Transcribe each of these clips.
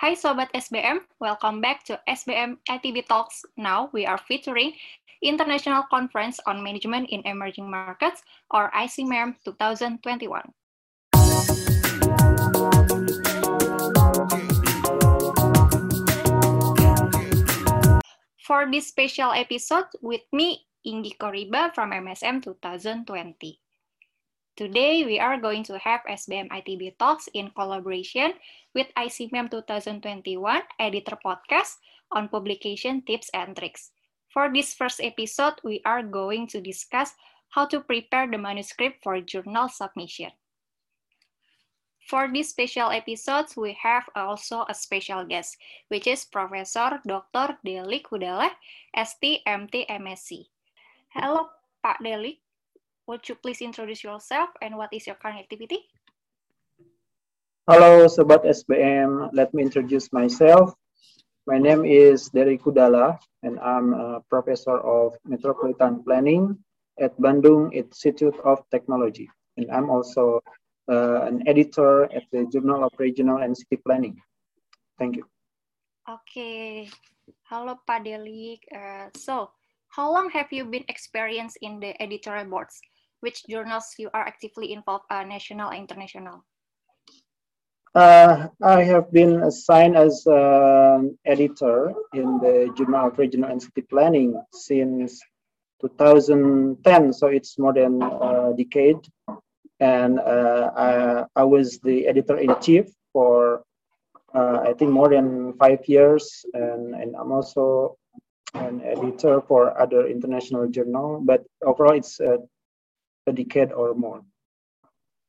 Hi Sobat SBM, welcome back to SBM ITB Talks. Now we are featuring International Conference on Management in Emerging Markets or ICMEM 2021. For this special episode, with me, Inggi Koriba from MSM 2020. Today, we are going to have SBM ITB Talks in collaboration with ICMEM 2021 Editor Podcast on publication tips and tricks. For this first episode, we are going to discuss how to prepare the manuscript for journal submission. For this special episode, we have also a special guest, which is Professor Dr. Delik Hudalah, ST, MT, MSc. Hello, Pak Delik. Would you please introduce yourself and what is your current activity? Hello, Sobat SBM. Let me introduce myself. My name is Delik Hudalah, and I'm a professor of metropolitan planning at Bandung Institute of Technology. And I'm also an editor at the Journal of Regional and City Planning. Thank you. Okay. Halo, Pak Delik. So, how long have you been experienced in the editorial boards? Which journals you are actively involved, national and international? I have been assigned as an editor in the Journal of Regional and City Planning since 2010, so it's more than a decade. And I was the editor-in-chief for, I think, more than 5 years, and I'm also an editor for other international journal, but overall it's a decade or more.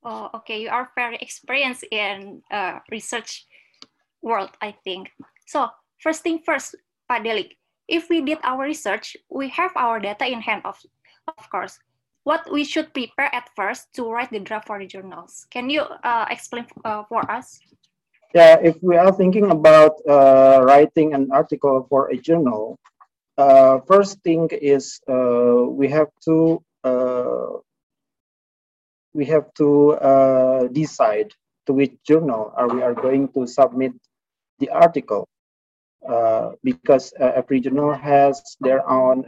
Oh, okay. You are very experienced in research world, I think. So first thing first, Pak Delik, if we did our research, we have our data in hand, of course. What we should prepare at first to write the draft for the journals. Can you explain for us? Yeah, if we are thinking about writing an article for a journal, first thing is we have to decide to which journal we are going to submit the article, because every journal has their own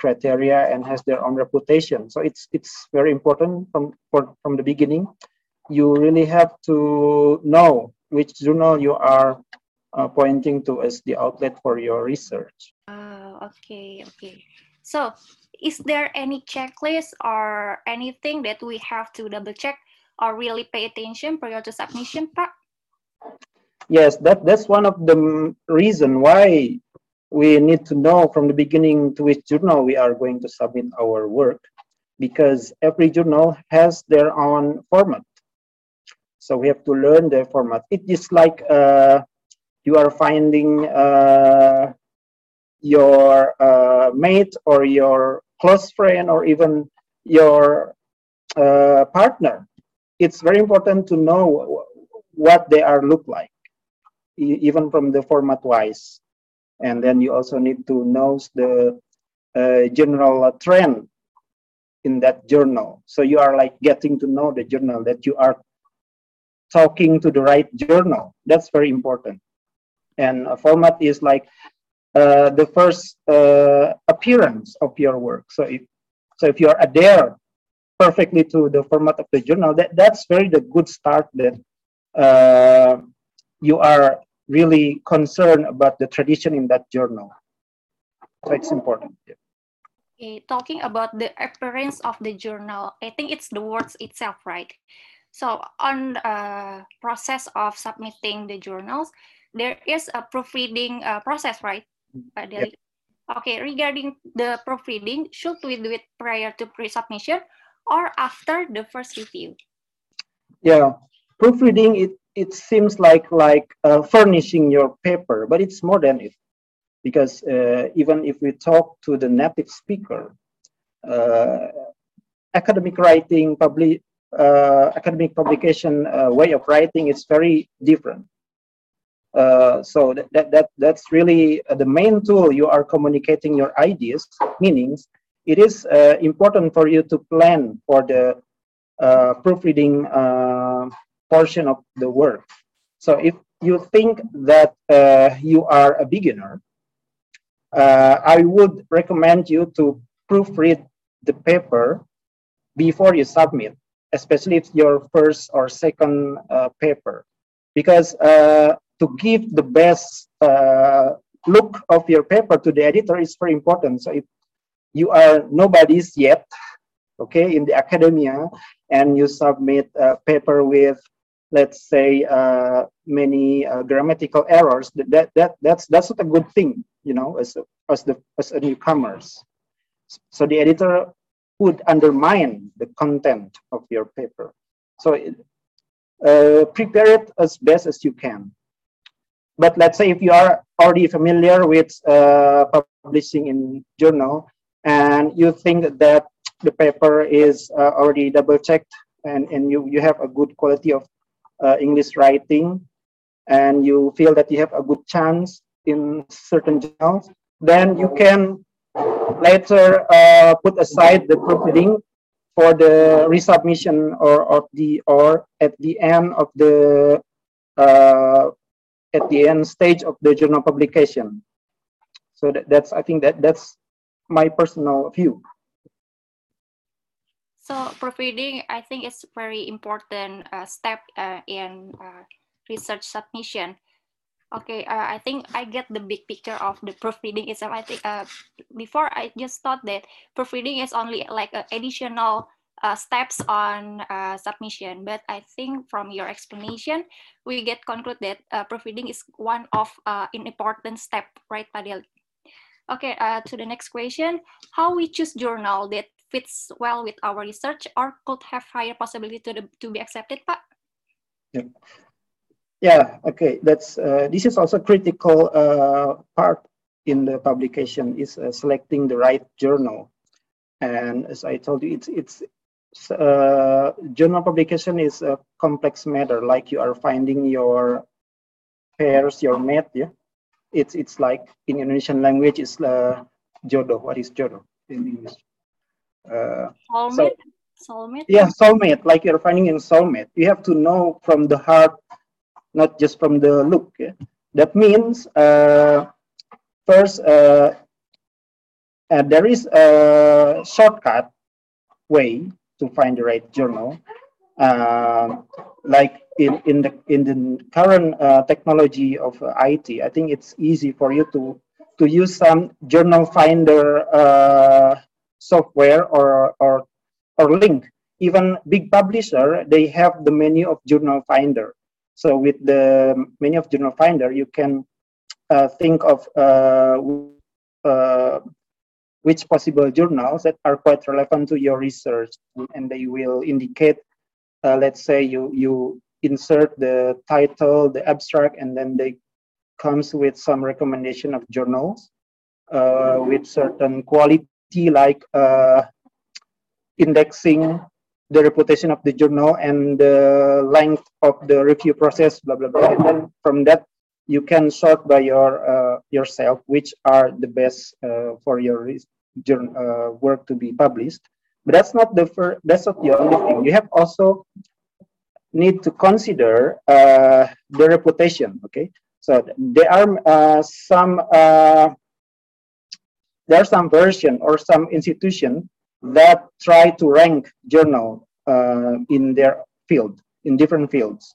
criteria and has their own reputation. So it's very important from the beginning. You really have to know which journal you are pointing to as the outlet for your research. Okay. So, is there any checklist or anything that we have to double check or really pay attention prior to submission, Pak? Yes, that's one of the reason why we need to know from the beginning to which journal we are going to submit our work, because every journal has their own format. So we have to learn their format. It is like you are finding your mate or your close friend or even your partner. It's very important to know what they are look like, even from the format wise. And then you also need to know the general trend in that journal. So you are like getting to know the journal, that you are talking to the right journal. That's very important. And a format is like the first appearance of your work. So if you are adhere perfectly to the format of the journal, that's very the good start, that you are really concerned about the tradition in that journal. So it's important. Yeah. Okay, talking about the appearance of the journal, I think it's the words itself, right? So on process of submitting the journals, there is a proofreading process, right? Yep. Okay, regarding the proofreading, should we do it prior to pre-submission or after the first review? Yeah, proofreading, it seems like furnishing your paper, but it's more than it. Because even if we talk to the native speaker, academic writing, academic publication way of writing is very different. So that's really the main tool you are communicating your ideas, meanings. It is important for you to plan for the proofreading portion of the work. So if you think that you are a beginner, I would recommend you to proofread the paper before you submit, especially if your first or second paper, because to give the best look of your paper to the editor is very important. So if you are nobody's yet, okay, in the academia, and you submit a paper with, let's say, many grammatical errors, that's not a good thing, you know, as a newcomers. So the editor would undermine the content of your paper. So prepare it as best as you can. But let's say if you are already familiar with publishing in journal and you think that the paper is already double-checked, and you have a good quality of English writing, and you feel that you have a good chance in certain journals, then you can later put aside the proofreading for the resubmission or at the end of the stage of the journal publication. So that's, I think that's my personal view. So proofreading, I think, is very important step in research submission. Okay, I think I get the big picture of the proofreading itself. I think before I just thought that proofreading is only like additional steps on submission, but I think from your explanation, we get conclude that proofreading is one of an important step, right, Padel? Okay, to the next question, how we choose journal that fits well with our research or could have higher possibility to be accepted, Pak? Yeah. Yeah, okay, that's this is also critical part in the publication, is selecting the right journal. And as I told you, it's journal publication is a complex matter, like you are finding your pairs, your mate, yeah. It's like in Indonesian language is jodoh. What is jodoh in English? Soulmate. Soulmate. Yeah, soulmate, like you're finding in soulmate. You have to know from the heart, not just from the look. Yeah? That means first there is a shortcut way to find the right journal. Like in the current technology of IT, I think it's easy for you to use some journal finder software or link. Even big publisher, they have the menu of journal finder. So with the menu of Journal Finder, you can think of which possible journals that are quite relevant to your research, and they will indicate, let's say you insert the title, the abstract, and then they comes with some recommendation of journals with certain quality, like indexing, the reputation of the journal, and the length of the review process, blah blah blah. And then from that, you can sort by yourself which are the best for your work to be published. But that's not the first. That's not the only thing. You have also need to consider the reputation. Okay, so there are some version or some institution that try to rank journal in their field, in different fields.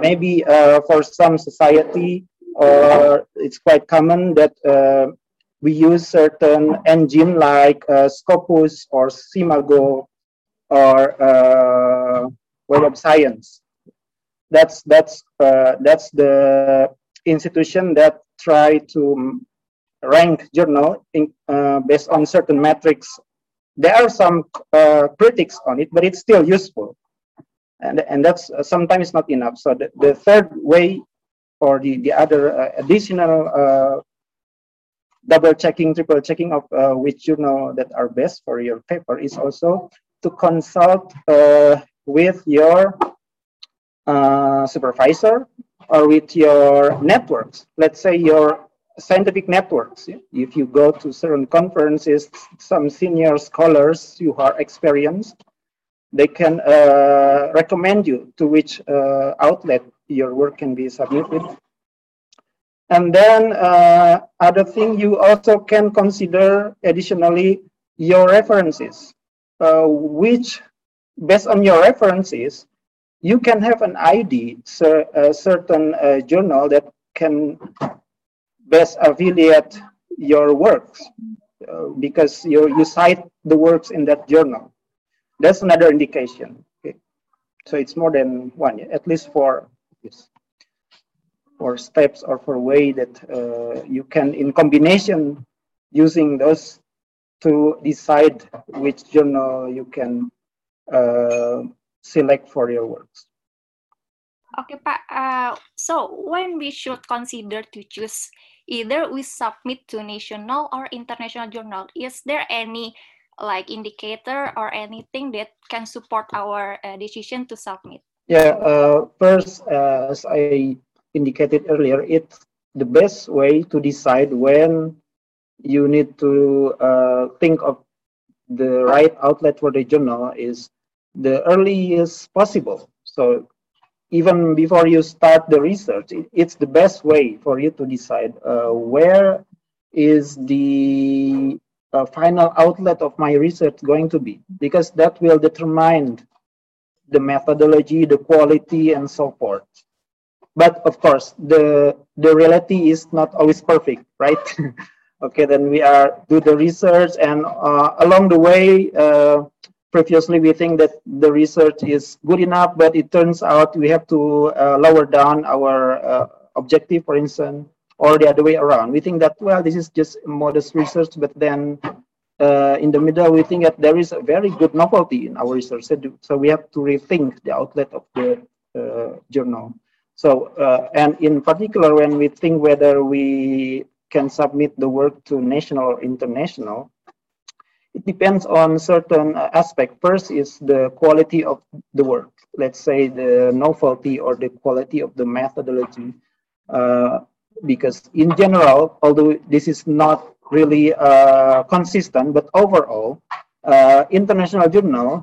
Maybe for some society, or it's quite common that we use certain engine like Scopus or Simago or Web of Science. That's the institution that try to rank journal in, based on certain metrics. There are some critics on it, but it's still useful, and that's sometimes not enough. So the third way, or the other additional double checking, triple checking of which journal that are best for your paper, is also to consult with your supervisor or with your networks. Let's say your scientific networks. If you go to certain conferences, some senior scholars who are experienced, they can recommend you to which outlet your work can be submitted. And then other thing, you also can consider additionally your references, which based on your references, you can have an ID, so a certain journal that can best affiliate your works because you cite the works in that journal. That's another indication. Okay. So it's more than one, at least for this. For steps or for way that you can, in combination, using those to decide which journal you can select for your works. Okay, Pak. So when we should consider to choose, either we submit to national or international journal. Is there any like indicator or anything that can support our decision to submit? Yeah. First, as I indicated earlier, it's the best way to decide when you need to think of the right outlet for the journal is the earliest possible. So even before you start the research, it's the best way for you to decide where is the final outlet of my research going to be, because that will determine the methodology, the quality, and so forth. But of course, the reality is not always perfect, right? Okay, then we do the research, and along the way, previously we think that the research is good enough, but it turns out we have to lower down our objective, for instance, or the other way around. We think that, well, this is just modest research, but then in the middle, we think that there is a very good novelty in our research, so we have to rethink the outlet of the journal. So, and in particular, when we think whether we can submit the work to national or international, it depends on certain aspects. First is the quality of the work. Let's say the novelty or the quality of the methodology. Because in general, although this is not really consistent, but overall, international journals,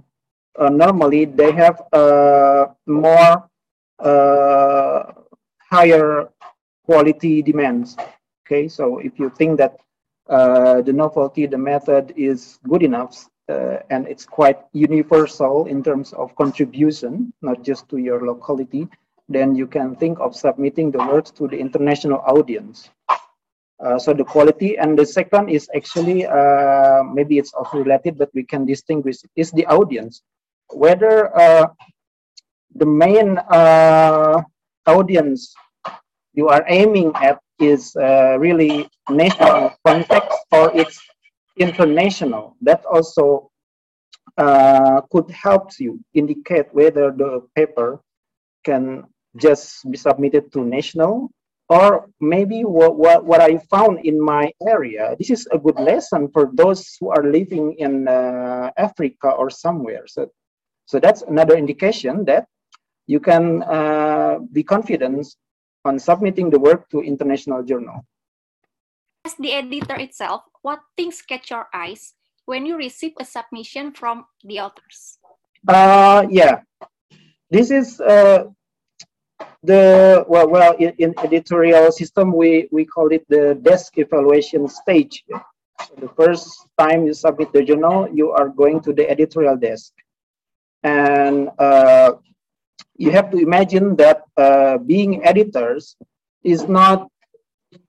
normally they have more higher quality demands. Okay, so if you think that the novelty, the method is good enough and it's quite universal in terms of contribution, not just to your locality, then you can think of submitting the works to the international audience. So the quality, and the second is actually, maybe it's also related, but we can distinguish, is the audience. Whether the main audience you are aiming at is really national context or it's international. That also could help you indicate whether the paper can just be submitted to national, or maybe what I found in my area. This is a good lesson for those who are living in Africa or somewhere. So that's another indication that you can be confident on submitting the work to international journal. As the editor itself, what things catch your eyes when you receive a submission from the authors? Yeah, this is well, in editorial system, we call it the desk evaluation stage. So the first time you submit the journal, you are going to the editorial desk. And you have to imagine that being editors is not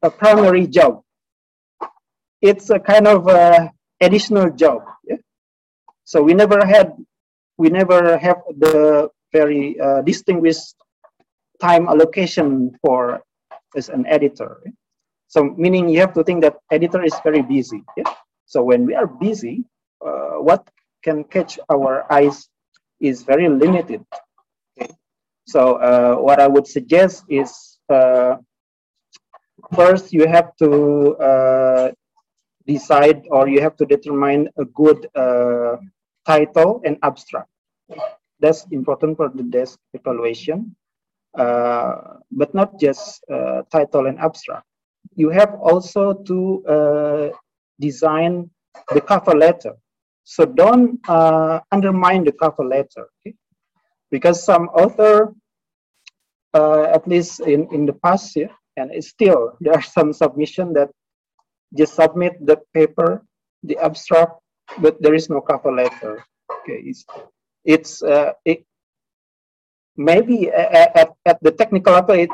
a primary job. It's a kind of additional job. Yeah? So we never have the very distinguished time allocation for as an editor. Yeah? So meaning you have to think that editor is very busy. Yeah? So when we are busy, what can catch our eyes is very limited. So what I would suggest is first you have to decide, or you have to determine a good title and abstract. That's important for the desk evaluation, but not just title and abstract. You have also to design the cover letter. So don't undermine the cover letter. Okay? Because some author at least in the past, yeah, and it's still there are some submission that just submit the paper, the abstract, but there is no cover letter. Okay, it maybe at the technical level,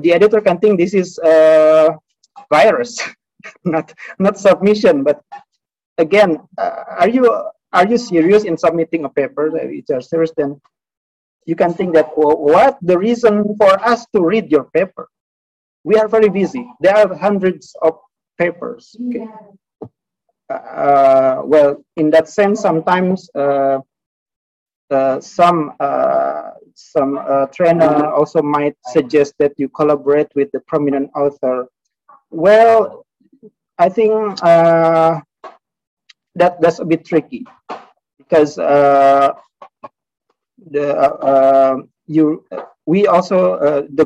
the editor can think this is a virus, not submission. But again, are you serious in submitting a paper? If you're serious, then you can think that, well, what the reason for us to read your paper? We are very busy. There are hundreds of papers. Okay. Well, in that sense, sometimes some trainer also might suggest that you collaborate with the prominent author. Well, I think that's a bit tricky, because the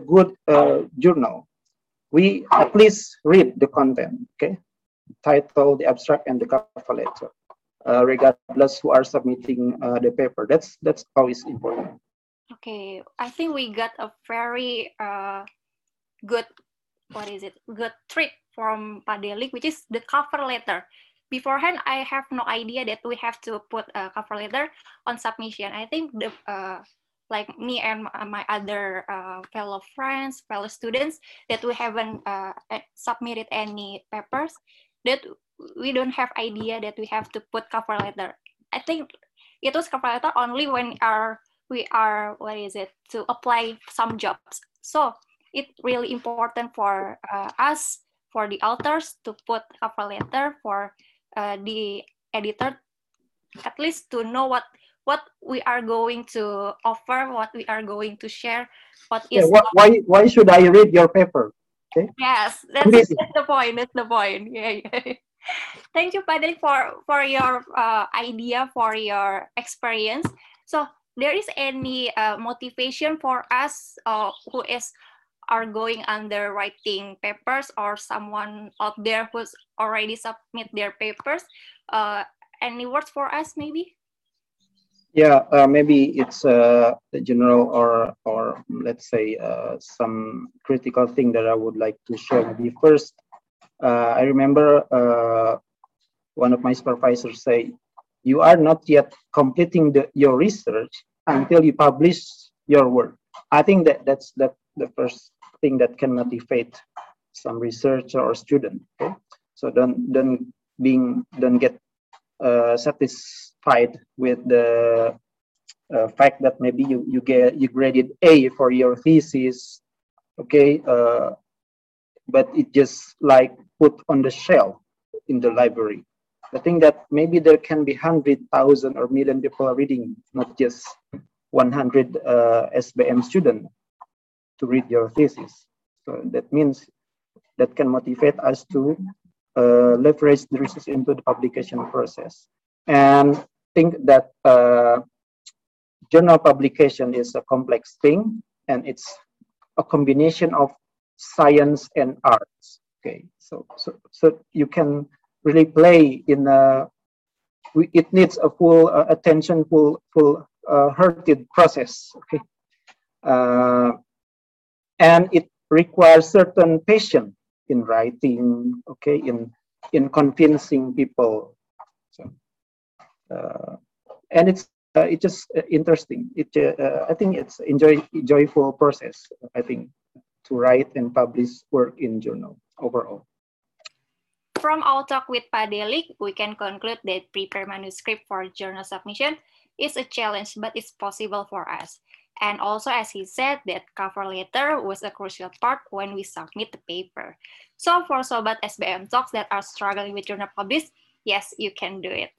good journal, we at least read the content, okay, title, the abstract, and the cover letter, regardless who are submitting the paper. That's always important. Okay, I think we got a very good trick from Pak Delik, which is the cover letter. Beforehand, I have no idea that we have to put a cover letter on submission. I think the like me and my other fellow friends, fellow students, that we haven't submitted any papers, that we don't have idea that we have to put cover letter. I think it was cover letter only when we are to apply some jobs. So it's really important for us, for the authors, to put cover letter, for the editor at least to know what we are going to offer, what we are going to share, what is... Yeah, why should I read your paper? Okay. Yes, that's the point, that's the point. Yeah, yeah. Thank you, Pak Delik, for your idea, for your experience. So there is any motivation for us who are going under writing papers, or someone out there who's already submit their papers? Any words for us, maybe? Yeah, maybe it's the general or let's say some critical thing that I would like to share. Maybe first, I remember one of my supervisors say, "You are not yet completing your research until you publish your work." I think that's the first thing that can motivate some researcher or student. Okay? So don't get satisfied with the fact that maybe you graded A for your thesis, okay, but it just like put on the shelf in the library. I think that maybe there can be 100,000 or million people reading, not just 100 SBM students to read your thesis. So that means that can motivate us to leverage the research into the publication process. And think that journal publication is a complex thing, and it's a combination of science and arts. Okay, so you can really play in a. It needs a full attention, full-hearted process. Okay, and it requires certain patience in writing, okay, in convincing people. So, and it's just interesting. I think it's joyful process, I think, to write and publish work in journal overall. From our talk with Pak Delik, we can conclude that prepare manuscript for journal submission is a challenge, but it's possible for us. And also, as he said, that cover letter was a crucial part when we submit the paper. So for Sobat SBM Talks that are struggling with journal publish, yes, you can do it.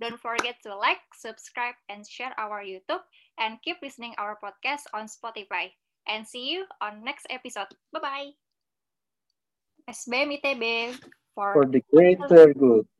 Don't forget to like, subscribe, and share our YouTube, and keep listening our podcast on Spotify. And see you on next episode. Bye-bye. SBM ITB for the greater good.